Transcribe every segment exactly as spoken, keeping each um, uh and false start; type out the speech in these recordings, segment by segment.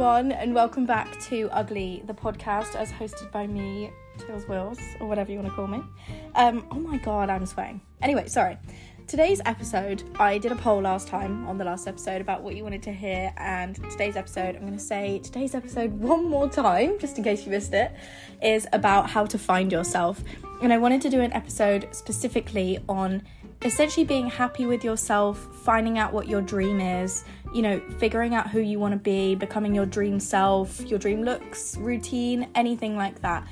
everyone, and welcome back to Ugly, the podcast, as hosted by me, Tails Wills, or whatever you want to call me. Um, oh my god, I'm sweating. Anyway, sorry. Today's episode, I did a poll last time on the last episode about what you wanted to hear, and today's episode, I'm going to say today's episode one more time, just in case you missed it, is about how to find yourself. And I wanted to do an episode specifically on essentially being happy with yourself, finding out what your dream is, you know, figuring out who you want to be, becoming your dream self, your dream looks, routine, anything like that.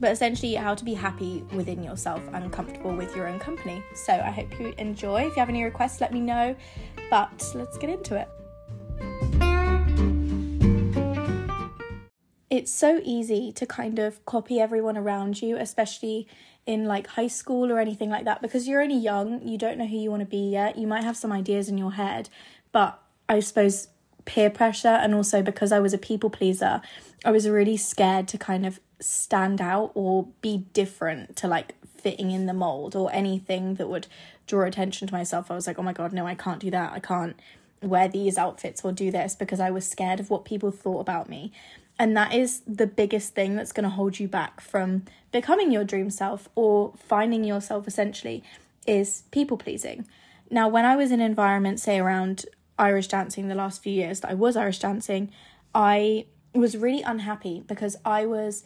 But essentially how to be happy within yourself and comfortable with your own company. So I hope you enjoy. If you have any requests, let me know. But let's get into it. It's so easy to kind of copy everyone around you, especially in like high school or anything like that, because you're only young, you don't know who you want to be yet, you might have some ideas in your head, but I suppose peer pressure, and also because I was a people pleaser, I was really scared to kind of stand out or be different to like fitting in the mold or anything that would draw attention to myself. I was like, oh my god, no, I can't do that, I can't wear these outfits or do this, because I was scared of what people thought about me. And that is the biggest thing that's going to hold you back from becoming your dream self or finding yourself, essentially, is people pleasing. Now, when I was in environments, say around Irish dancing, the last few years that I was Irish dancing, I was really unhappy because I was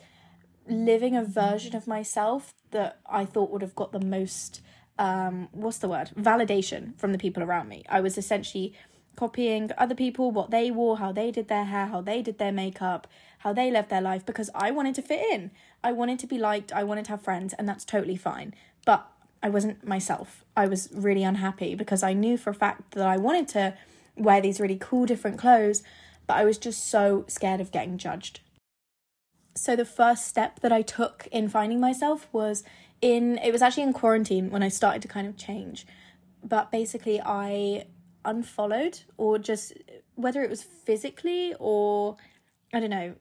living a version of myself that I thought would have got the most, um, what's the word? validation from the people around me. I was essentially copying other people, what they wore, how they did their hair, how they did their makeup, how they lived their life, because I wanted to fit in. I wanted to be liked, I wanted to have friends, and that's totally fine. But I wasn't myself. I was really unhappy because I knew for a fact that I wanted to wear these really cool different clothes, but I was just so scared of getting judged. So the first step that I took in finding myself was in, it was actually in quarantine when I started to kind of change. But basically I unfollowed, or just whether it was physically or I don't know,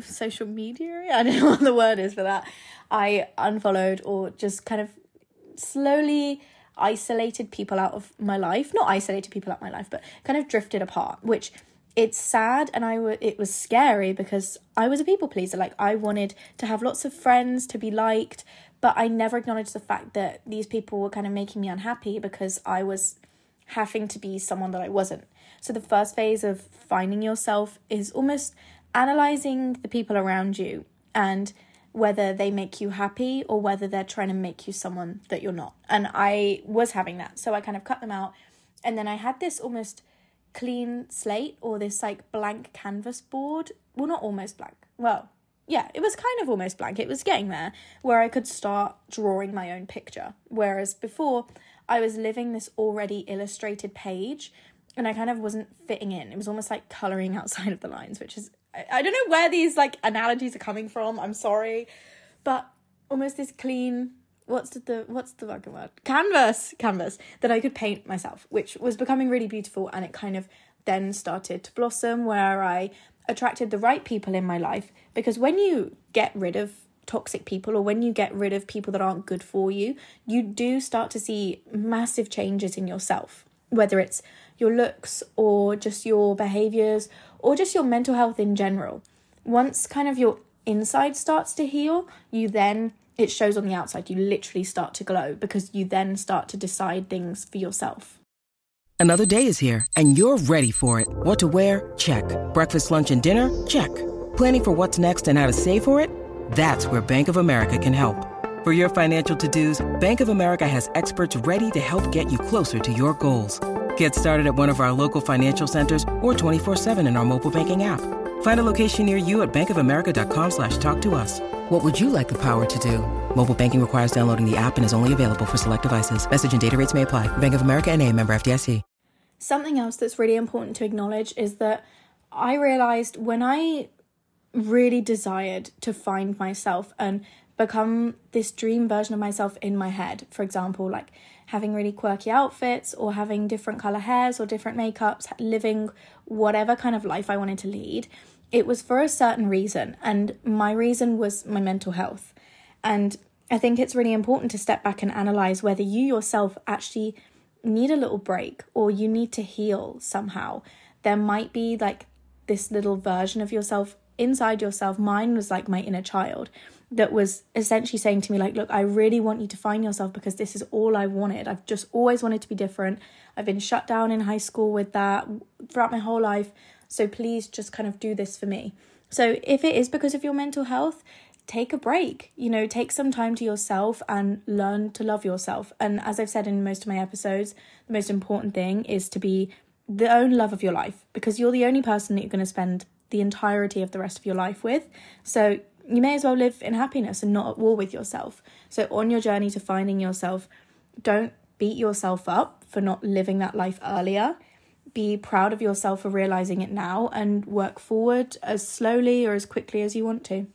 social media, I don't know what the word is for that, I unfollowed or just kind of slowly isolated people out of my life, not isolated people out of my life, but kind of drifted apart, which it's sad, and I w- it was scary because I was a people pleaser. Like, I wanted to have lots of friends, to be liked, but I never acknowledged the fact that these people were kind of making me unhappy because I was having to be someone that I wasn't. So the first phase of finding yourself is almost analysing the people around you and whether they make you happy or whether they're trying to make you someone that you're not. And I was having that, so I kind of cut them out, and then I had this almost clean slate, or this like blank canvas board. Well, not almost blank. Well, yeah, it was kind of almost blank. It was getting there, where I could start drawing my own picture. Whereas before, I was living this already illustrated page, and I kind of wasn't fitting in. It was almost like colouring outside of the lines, which is, I, I don't know where these like analogies are coming from, I'm sorry, but almost this clean, what's the, what's the fucking word? Canvas, canvas, that I could paint myself, which was becoming really beautiful, and it kind of then started to blossom, where I attracted the right people in my life, because when you get rid of toxic people, or when you get rid of people that aren't good for you, you do start to see massive changes in yourself, whether it's your looks or just your behaviors or just your mental health in general. Once kind of your inside starts to heal, you then, it shows on the outside, you literally start to glow, because you then start to decide things for yourself. Another day is here and you're ready for it. What to wear? Check. Breakfast, lunch and dinner? Check. Planning for what's next and how to save for it? That's where Bank of America can help. For your financial to-dos, Bank of America has experts ready to help get you closer to your goals. Get started at one of our local financial centers or twenty-four seven in our mobile banking app. Find a location near you at bankofamerica.com slash talk to us. What would you like the power to do? Mobile banking requires downloading the app and is only available for select devices. Message and data rates may apply. Bank of America N A, member F D I C. Something else that's really important to acknowledge is that I realized when I really desired to find myself and become this dream version of myself in my head, for example, like having really quirky outfits or having different color hairs or different makeups, living whatever kind of life I wanted to lead, it was for a certain reason, and my reason was my mental health. And I think it's really important to step back and analyze whether you yourself actually need a little break or you need to heal somehow. There might be like this little version of yourself inside yourself. Mine was like my inner child that was essentially saying to me, like, look, I really want you to find yourself, because this is all I wanted. I've just always wanted to be different. I've been shut down in high school with that throughout my whole life. So please just kind of do this for me. So if it is because of your mental health, take a break, you know, take some time to yourself and learn to love yourself. And as I've said in most of my episodes, the most important thing is to be the own love of your life, because you're the only person that you're going to spend the entirety of the rest of your life with. So you may as well live in happiness and not at war with yourself. So on your journey to finding yourself, don't beat yourself up for not living that life earlier. Be proud of yourself for realizing it now, and work forward as slowly or as quickly as you want to.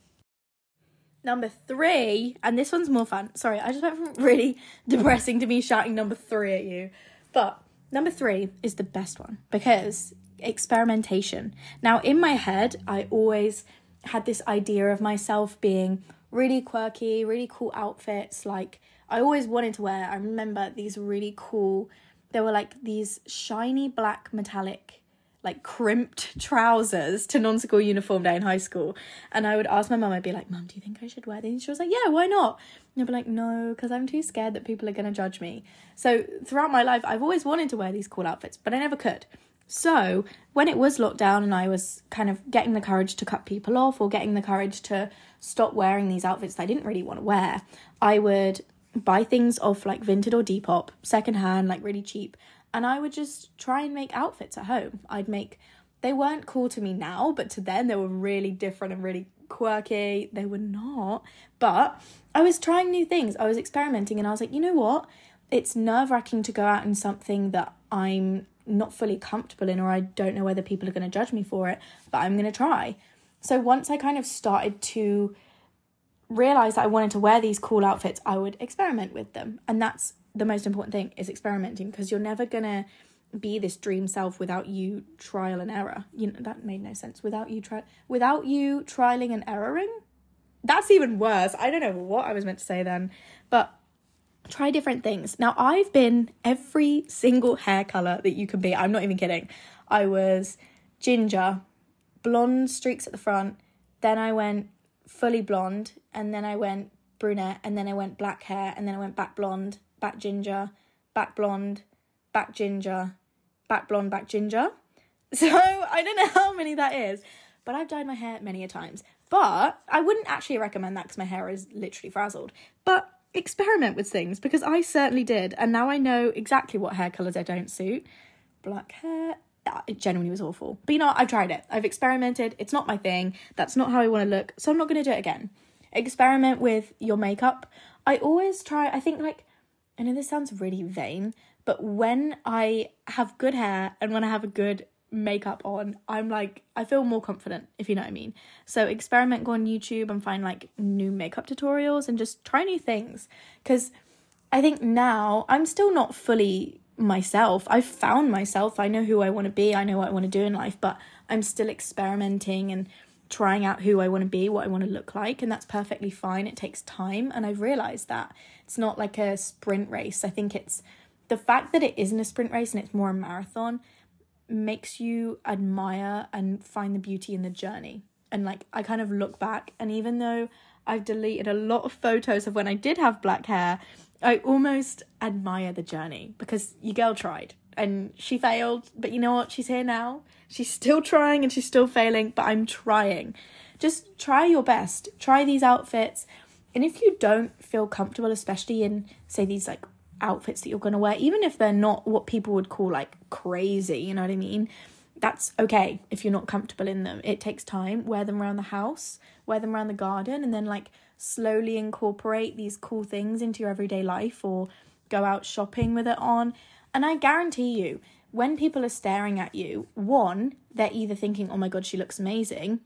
Number three, and this one's more fun. Sorry, I just went from really depressing to me shouting number three at you. But number three is the best one, because experimentation. Now, in my head, I always had this idea of myself being really quirky, really cool outfits. Like, I always wanted to wear, I remember these really cool, there were like these shiny black metallic like crimped trousers to non-school uniform day in high school. And I would ask my mum, I'd be like, Mum, do you think I should wear these? She was like, yeah, why not? And I'd be like, no, because I'm too scared that people are going to judge me. So throughout my life, I've always wanted to wear these cool outfits, but I never could. So when it was lockdown and I was kind of getting the courage to cut people off, or getting the courage to stop wearing these outfits that I didn't really want to wear, I would buy things off like Vinted or Depop, secondhand, like really cheap. And I would just try and make outfits at home. I'd make, they weren't cool to me now, but to them they were really different and really quirky. They were not. But I was trying new things. I was experimenting, and I was like, you know what? It's nerve-wracking to go out in something that I'm not fully comfortable in, or I don't know whether people are going to judge me for it, but I'm going to try. So once I kind of started to realize that I wanted to wear these cool outfits, I would experiment with them. And that's the most important thing, is experimenting, because you're never gonna be this dream self without you trial and error. You know, that made no sense. Without you try without you trialing and erroring? That's even worse. I don't know what I was meant to say then. But try different things. Now, I've been every single hair color that you can be. I'm not even kidding. I was ginger, blonde streaks at the front, then I went fully blonde, and then I went brunette, and then I went black hair, and then I went back blonde, back ginger, back blonde, back ginger, back blonde, back ginger. So I don't know how many that is, but I've dyed my hair many a times. But I wouldn't actually recommend that, because my hair is literally frazzled. But experiment with things, because I certainly did. And now I know exactly what hair colours I don't suit. Black hair, it genuinely was awful. But you know what? I've tried it. I've experimented. It's not my thing. That's not how I want to look. So I'm not going to do it again. Experiment with your makeup. I always try, I think like, I know this sounds really vain, but when I have good hair and when I have a good makeup on, I'm like, I feel more confident, if you know what I mean. So experiment, go on YouTube and find like new makeup tutorials and just try new things. Because I think now I'm still not fully myself. I've found myself. I know who I want to be. I know what I want to do in life, but I'm still experimenting and trying out who I want to be, what I want to look like, and that's perfectly fine. It takes time, and I've realized that it's not like a sprint race. I think it's the fact that it isn't a sprint race and it's more a marathon makes you admire and find the beauty in the journey. And like, I kind of look back, and even though I've deleted a lot of photos of when I did have black hair, I almost admire the journey, because your girl tried and she failed, but you know what? She's here now. She's still trying and she's still failing, but I'm trying. Just try your best. Try these outfits. And if you don't feel comfortable, especially in, say, these like outfits that you're going to wear, even if they're not what people would call like crazy, you know what I mean? That's okay if you're not comfortable in them. It takes time. Wear them around the house, wear them around the garden, and then like slowly incorporate these cool things into your everyday life, or go out shopping with it on. And I guarantee you, when people are staring at you, one, they're either thinking, oh my God, she looks amazing,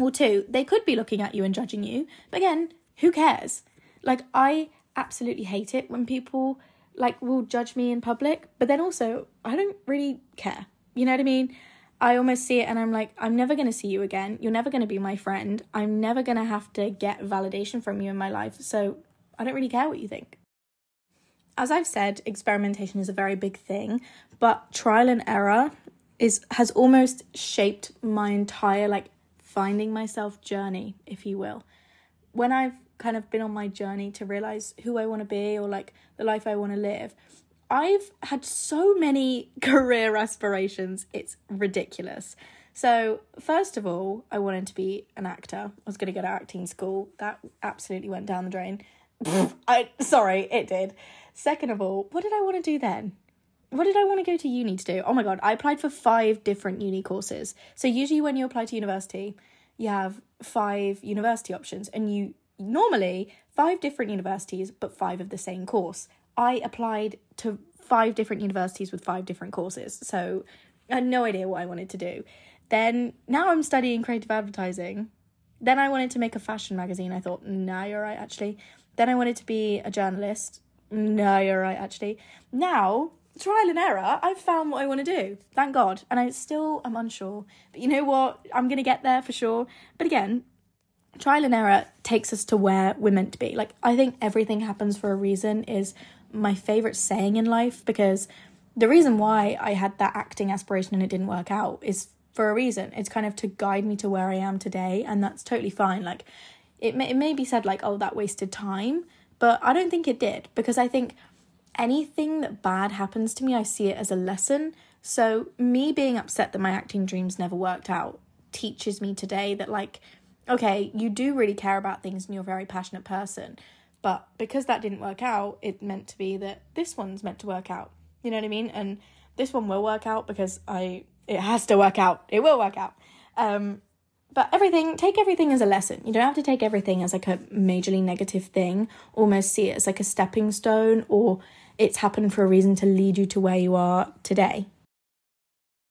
or two, they could be looking at you and judging you. But again, who cares? Like, I absolutely hate it when people like will judge me in public, but then also I don't really care. You know what I mean? I almost see it and I'm like, I'm never going to see you again. You're never going to be my friend. I'm never going to have to get validation from you in my life. So I don't really care what you think. As I've said, experimentation is a very big thing, but trial and error is has almost shaped my entire like finding myself journey, if you will. When I've kind of been on my journey to realize who I want to be, or like the life I want to live, I've had so many career aspirations, it's ridiculous. So first of all, I wanted to be an actor. I was going to go to acting school. That absolutely went down the drain. I sorry, it did. Second of all, what did I want to do then? What did I want to go to uni to do? Oh my God, I applied for five different uni courses. So usually when you apply to university, you have five university options, and you normally five different universities, but five of the same course. I applied to five different universities with five different courses. So I had no idea what I wanted to do. Then now I'm studying creative advertising. Then I wanted to make a fashion magazine. I thought, nah, you're right, actually. Then I wanted to be a journalist. No, you're right, actually. Now, trial and error, I've found what I want to do. Thank God. And I still am unsure. But you know what? I'm going to get there for sure. But again, trial and error takes us to where we're meant to be. Like, I think everything happens for a reason is my favourite saying in life, because the reason why I had that acting aspiration and it didn't work out is for a reason. It's kind of to guide me to where I am today, and that's totally fine. Like, it may, it may be said like, oh, that wasted time, but I don't think it did, because I think anything that bad happens to me, I see it as a lesson. So me being upset that my acting dreams never worked out teaches me today that like, okay, you do really care about things and you're a very passionate person, but because that didn't work out, it meant to be that this one's meant to work out. You know what I mean? And this one will work out because I, it has to work out. It will work out. Um, but everything, take everything as a lesson. You don't have to take everything as like a majorly negative thing. Almost see it as like a stepping stone, or it's happened for a reason to lead you to where you are today.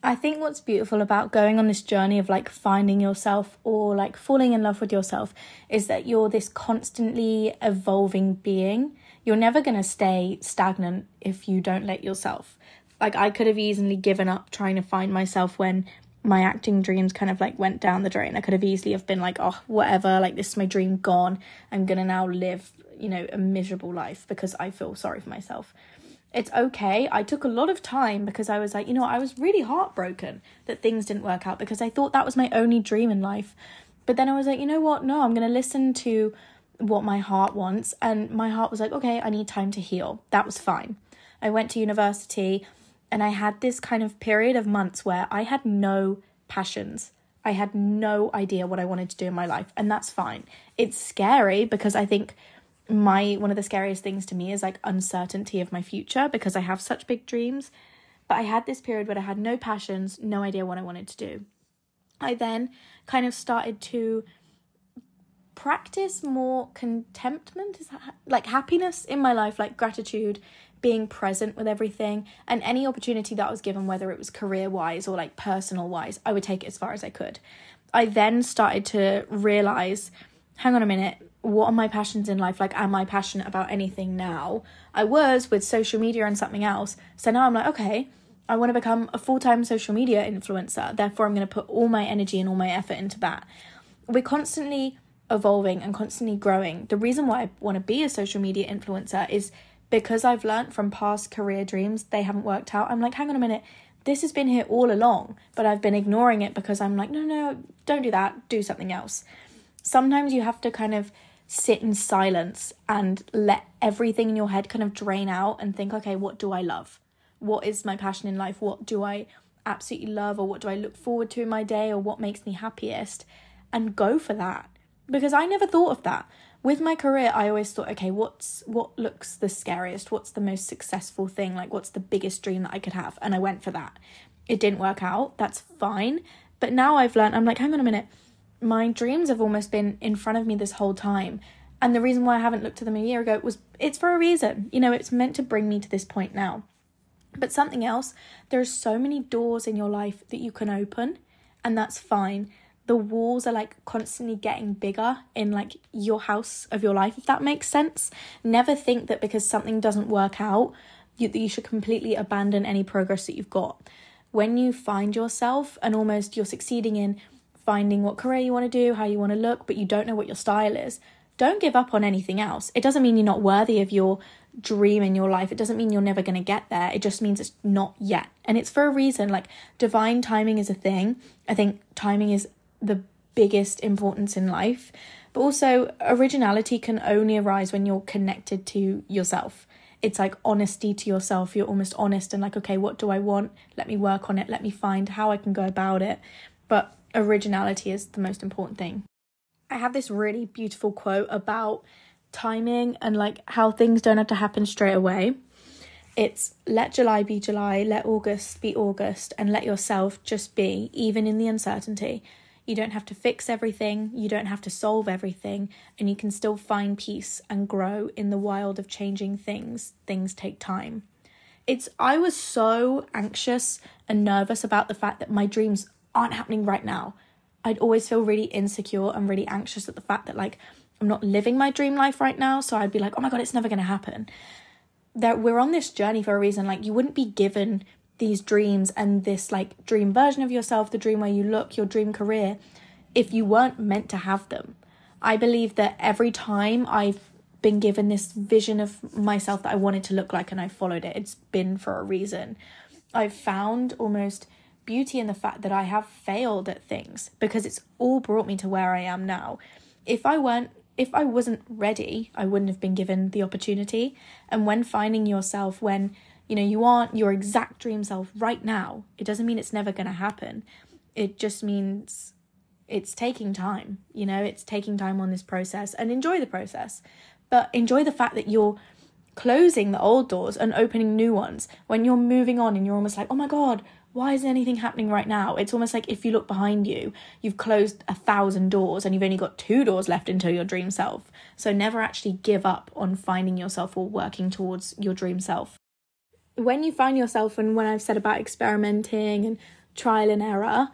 I think what's beautiful about going on this journey of like finding yourself or like falling in love with yourself is that you're this constantly evolving being. You're never going to stay stagnant if you don't let yourself. Like, I could have easily given up trying to find myself when my acting dreams kind of like went down the drain. I could have easily have been like, oh, whatever, like this is my dream gone. I'm going to now live, you know, a miserable life because I feel sorry for myself. It's okay. I took a lot of time because I was like, you know, I was really heartbroken that things didn't work out because I thought that was my only dream in life. But then I was like, you know what? No, I'm going to listen to what my heart wants. And my heart was like, okay, I need time to heal. That was fine. I went to university and I had this kind of period of months where I had no passions. I had no idea what I wanted to do in my life. And that's fine. It's scary because I think my one of the scariest things to me is like uncertainty of my future because I have such big dreams. But I had this period where I had no passions, no idea what I wanted to do. I then kind of started to practice more contentment, is that ha- like happiness in my life, like gratitude, being present with everything, and any opportunity that I was given, whether it was career wise or like personal wise, I would take it as far as I could. I then started to realize, hang on a minute, what are my passions in life? Like, am I passionate about anything now? I was with social media and something else. So now I'm like, okay, I want to become a full-time social media influencer. Therefore, I'm going to put all my energy and all my effort into that. We're constantly evolving and constantly growing. The reason why I want to be a social media influencer is because I've learned from past career dreams, they haven't worked out. I'm like, hang on a minute, this has been here all along, but I've been ignoring it because I'm like, no, no, don't do that. Do something else. Sometimes you have to kind of sit in silence and let everything in your head kind of drain out and think, okay, what do I love? What is my passion in life? What do I absolutely love? Or what do I look forward to in my day? Or what makes me happiest? And go for that. Because I never thought of that. With my career, I always thought, okay, what's what looks the scariest? What's the most successful thing? Like, what's the biggest dream that I could have? And I went for that. It didn't work out. That's fine. But now I've learned, I'm like, hang on a minute. My dreams have almost been in front of me this whole time. And the reason why I haven't looked to them a year ago was it's for a reason. You know, it's meant to bring me to this point now. But something else, there's so many doors in your life that you can open, and that's fine. The walls are like constantly getting bigger in like your house of your life, if that makes sense. Never think that because something doesn't work out, you, that you should completely abandon any progress that you've got. When you find yourself and almost you're succeeding in finding what career you want to do, how you want to look, but you don't know what your style is, don't give up on anything else. It doesn't mean you're not worthy of your dream in your life. It doesn't mean you're never going to get there. It just means it's not yet. And it's for a reason. Like, divine timing is a thing. I think timing is the biggest importance in life. But also, originality can only arise when you're connected to yourself. It's like honesty to yourself. You're almost honest and like, okay, what do I want? Let me work on it. Let me find how I can go about it. But originality is the most important thing. I have this really beautiful quote about timing and like how things don't have to happen straight away. It's, let July be July, let August be August, and let yourself just be, even in the uncertainty. You don't have to fix everything, you don't have to solve everything, and you can still find peace and grow in the wild of changing things. Things take time. It's, I was so anxious and nervous about the fact that my dreams aren't happening right now. I'd always feel really insecure and really anxious at the fact that like I'm not living my dream life right now. So I'd be like, oh my God, it's never going to happen. That we're on this journey for a reason. Like, you wouldn't be given these dreams and this like dream version of yourself, the dream where you look, your dream career, if you weren't meant to have them. I believe that every time I've been given this vision of myself that I wanted to look like and I followed it, it's been for a reason. I've found almost beauty in the fact that I have failed at things, because it's all brought me to where I am now. If I weren't, if I wasn't ready, I wouldn't have been given the opportunity. And when finding yourself, when you know you aren't your exact dream self right now, it doesn't mean it's never going to happen. It just means it's taking time. You know, it's taking time on this process, and enjoy the process, but enjoy the fact that you're closing the old doors and opening new ones. When you're moving on and you're almost like, oh my God, why isn't anything happening right now? It's almost like if you look behind you, you've closed a thousand doors and you've only got two doors left until your dream self. So never actually give up on finding yourself or working towards your dream self. When you find yourself, and when I've said about experimenting and trial and error,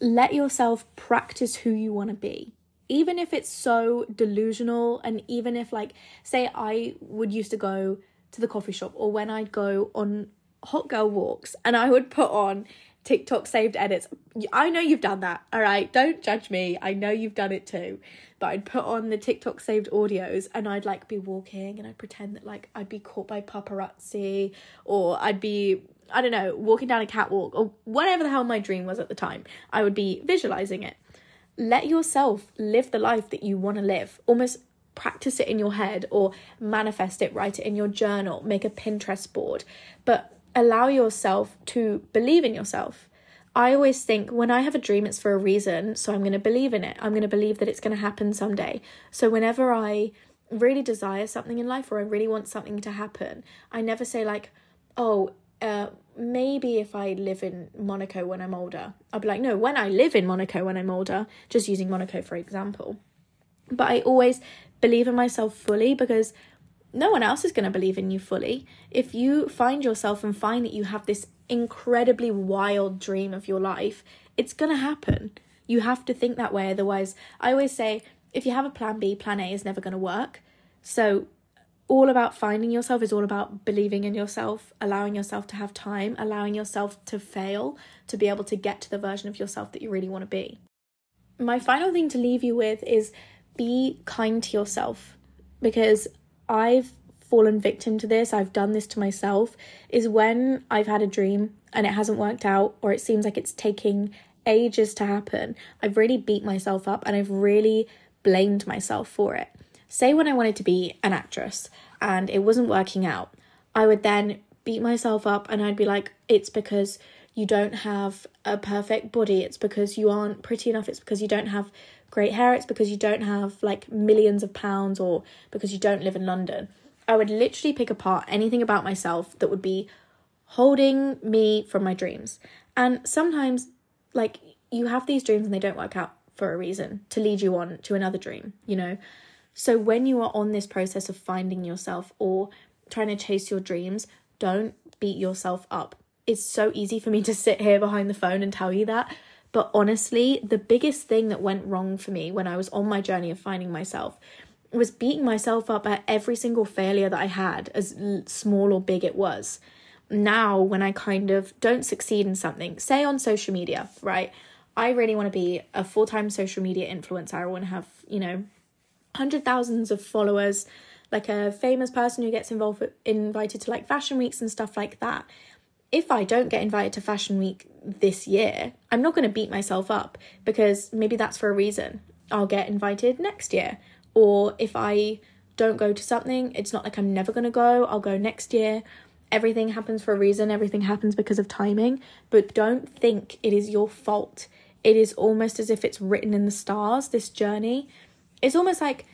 let yourself practice who you want to be. Even if it's so delusional, and even if, like, say I would used to go to the coffee shop, or when I'd go on hot girl walks and I would put on TikTok saved edits. I know you've done that, all right? Don't judge me. I know you've done it too. But I'd put on the TikTok saved audios and I'd like be walking, and I'd pretend that like I'd be caught by paparazzi, or I'd be, I don't know, walking down a catwalk, or whatever the hell my dream was at the time. I would be visualizing it. Let yourself live the life that you want to live. Almost practice it in your head, or manifest it, write it in your journal, make a Pinterest board. But allow yourself to believe in yourself. I always think, when I have a dream, it's for a reason, so I'm going to believe in it. I'm going to believe that it's going to happen someday. So whenever I really desire something in life, or I really want something to happen, I never say like, oh, uh, maybe if I live in Monaco when I'm older. I'll be like, no, when I live in Monaco when I'm older, just using Monaco for example. But I always believe in myself fully, because no one else is going to believe in you fully. If you find yourself and find that you have this incredibly wild dream of your life, it's going to happen. You have to think that way. Otherwise, I always say, if you have a plan B, plan A is never going to work. So all about finding yourself is all about believing in yourself, allowing yourself to have time, allowing yourself to fail, to be able to get to the version of yourself that you really want to be. My final thing to leave you with is, be kind to yourself, because I've fallen victim to this, I've done this to myself, is when I've had a dream and it hasn't worked out, or it seems like it's taking ages to happen, I've really beat myself up and I've really blamed myself for it. Say when I wanted to be an actress and it wasn't working out, I would then beat myself up and I'd be like, it's because you don't have a perfect body, it's because you aren't pretty enough, it's because you don't have great hair, it's because you don't have like millions of pounds, or because you don't live in London. I would literally pick apart anything about myself that would be holding me from my dreams. And sometimes like you have these dreams and they don't work out for a reason, to lead you on to another dream, you know. So when you are on this process of finding yourself or trying to chase your dreams, don't beat yourself up. It's so easy for me to sit here behind the phone and tell you that. But honestly, the biggest thing that went wrong for me when I was on my journey of finding myself was beating myself up at every single failure that I had, as small or big it was. Now, when I kind of don't succeed in something, say on social media, right? I really want to be a full-time social media influencer. I want to have, you know, hundred thousands of followers, like a famous person who gets involved invited to like fashion weeks and stuff like that. If I don't get invited to fashion week this year, I'm not going to beat myself up, because maybe that's for a reason. I'll get invited next year. Or if I don't go to something, it's not like I'm never going to go. I'll go next year. Everything happens for a reason. Everything happens because of timing. But don't think it is your fault. It is almost as if it's written in the stars, this journey. It's almost like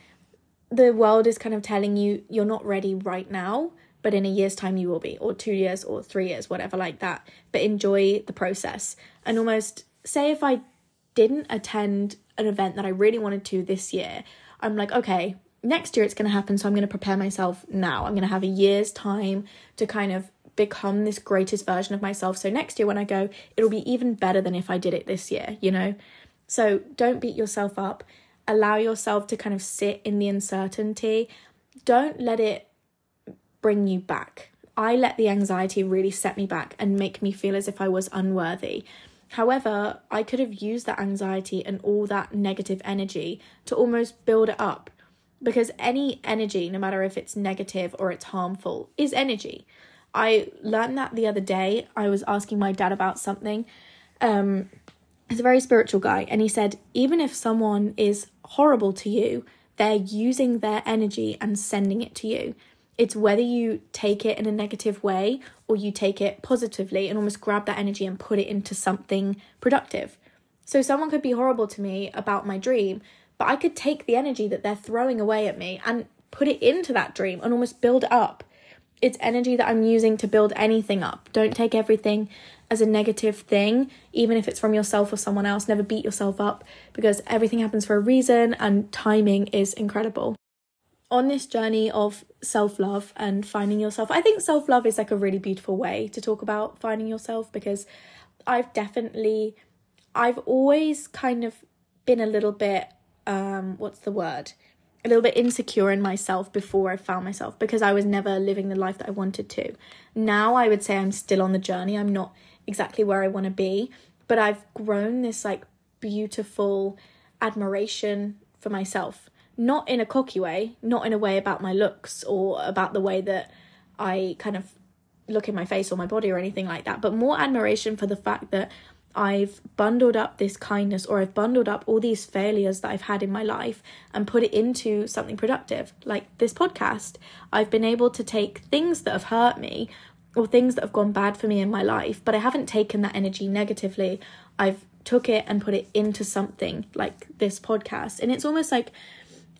the world is kind of telling you you're not ready right now, but in a year's time you will be, or two years or three years, whatever like that. But enjoy the process. And almost say if I didn't attend an event that I really wanted to this year, I'm like, okay, next year it's going to happen. So I'm going to prepare myself now. I'm going to have a year's time to kind of become this greatest version of myself. So next year when I go, it'll be even better than if I did it this year, you know? So don't beat yourself up. Allow yourself to kind of sit in the uncertainty. Don't let it bring you back. I let the anxiety really set me back and make me feel as if I was unworthy. However, I could have used that anxiety and all that negative energy to almost build it up, because any energy, no matter if it's negative or it's harmful, is energy. I learned that the other day. I was asking my dad about something. Um, he's a very spiritual guy, and he said, even if someone is horrible to you, they're using their energy and sending it to you. It's whether you take it in a negative way or you take it positively and almost grab that energy and put it into something productive. So someone could be horrible to me about my dream, but I could take the energy that they're throwing away at me and put it into that dream and almost build up. It's energy that I'm using to build anything up. Don't take everything as a negative thing, even if it's from yourself or someone else. Never beat yourself up, because everything happens for a reason and timing is incredible. On this journey of self-love and finding yourself, I think self-love is like a really beautiful way to talk about finding yourself, because I've definitely, I've always kind of been a little bit, um, what's the word? a little bit insecure in myself before I found myself, because I was never living the life that I wanted to. Now I would say I'm still on the journey. I'm not exactly where I want to be, but I've grown this like beautiful admiration for myself. Not in a cocky way, not in a way about my looks or about the way that I kind of look in my face or my body or anything like that, but more admiration for the fact that I've bundled up this kindness, or I've bundled up all these failures that I've had in my life and put it into something productive. Like this podcast, I've been able to take things that have hurt me or things that have gone bad for me in my life, but I haven't taken that energy negatively. I've took it and put it into something like this podcast. And it's almost like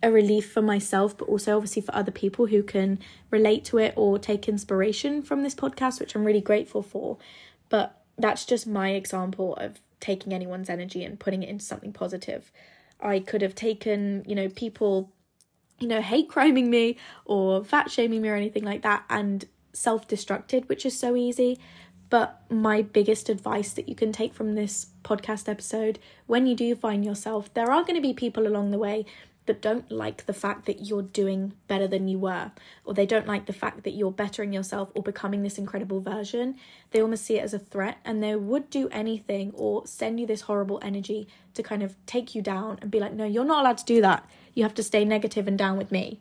a relief for myself, but also obviously for other people who can relate to it or take inspiration from this podcast, which I'm really grateful for. But that's just my example of taking anyone's energy and putting it into something positive. I could have taken, you know, people, you know, hate criming me or fat shaming me or anything like that and self-destructed, which is so easy. But my biggest advice that you can take from this podcast episode, when you do find yourself, there are going to be people along the way that don't like the fact that you're doing better than you were, or they don't like the fact that you're bettering yourself or becoming this incredible version. They almost see it as a threat, and they would do anything or send you this horrible energy to kind of take you down and be like, no, you're not allowed to do that. You have to stay negative and down with me.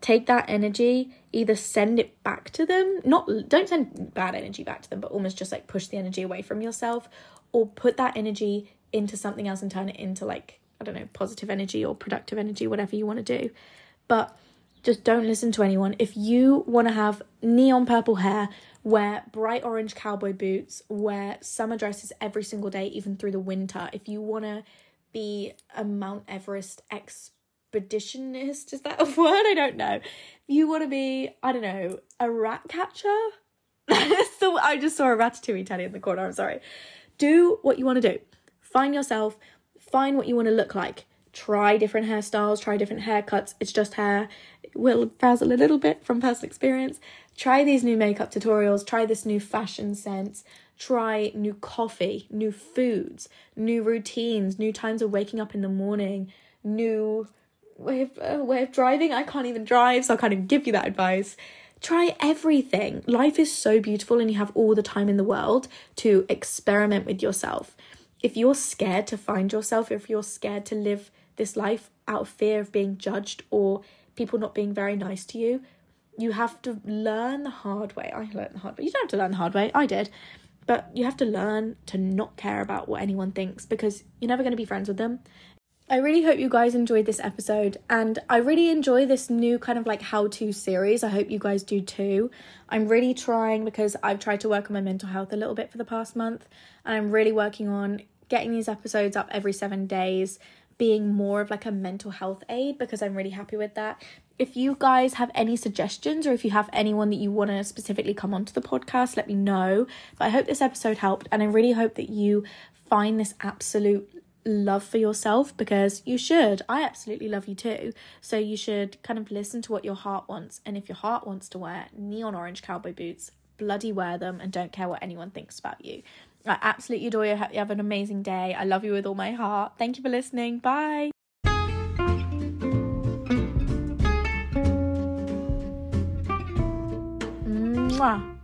Take that energy, either send it back to them, not don't send bad energy back to them, but almost just like push the energy away from yourself, or put that energy into something else and turn it into like, I don't know, positive energy or productive energy, whatever you want to do. But just don't listen to anyone. If you want to have neon purple hair, wear bright orange cowboy boots, wear summer dresses every single day, even through the winter. If you want to be a Mount Everest expeditionist, is that a word? I don't know. If you want to be, I don't know, a rat catcher? So I just saw a ratatouille teddy in the corner, I'm sorry. Do what you want to do. Find yourself. Find what you want to look like. try different hairstyles, try different haircuts. It's just hair. It will frazzle a little bit from personal experience. Try these new makeup tutorials. Try this new fashion sense. Try new coffee, new foods, new routines, new times of waking up in the morning, new way of, uh, way of driving. I can't even drive, so I can't even give you that advice. Try everything. Life is so beautiful and you have all the time in the world to experiment with yourself. If you're scared to find yourself, if you're scared to live this life out of fear of being judged or people not being very nice to you, you have to learn the hard way. I learned the hard way. You don't have to learn the hard way. I did. But you have to learn to not care about what anyone thinks because you're never going to be friends with them. I really hope you guys enjoyed this episode, and I really enjoy this new kind of like how-to series. I hope you guys do too. I'm really trying, because I've tried to work on my mental health a little bit for the past month, and I'm really working on getting these episodes up every seven days, being more of like a mental health aid, because I'm really happy with that. If you guys have any suggestions, or if you have anyone that you want to specifically come onto the podcast, let me know. But I hope this episode helped, and I really hope that you find this absolute love for yourself, because you should. I absolutely love you too, so you should kind of listen to what your heart wants. And if your heart wants to wear neon orange cowboy boots, bloody wear them and don't care what anyone thinks about you. I absolutely adore you. You have an amazing day. I love you with all my heart. Thank you for listening. Bye. Mwah.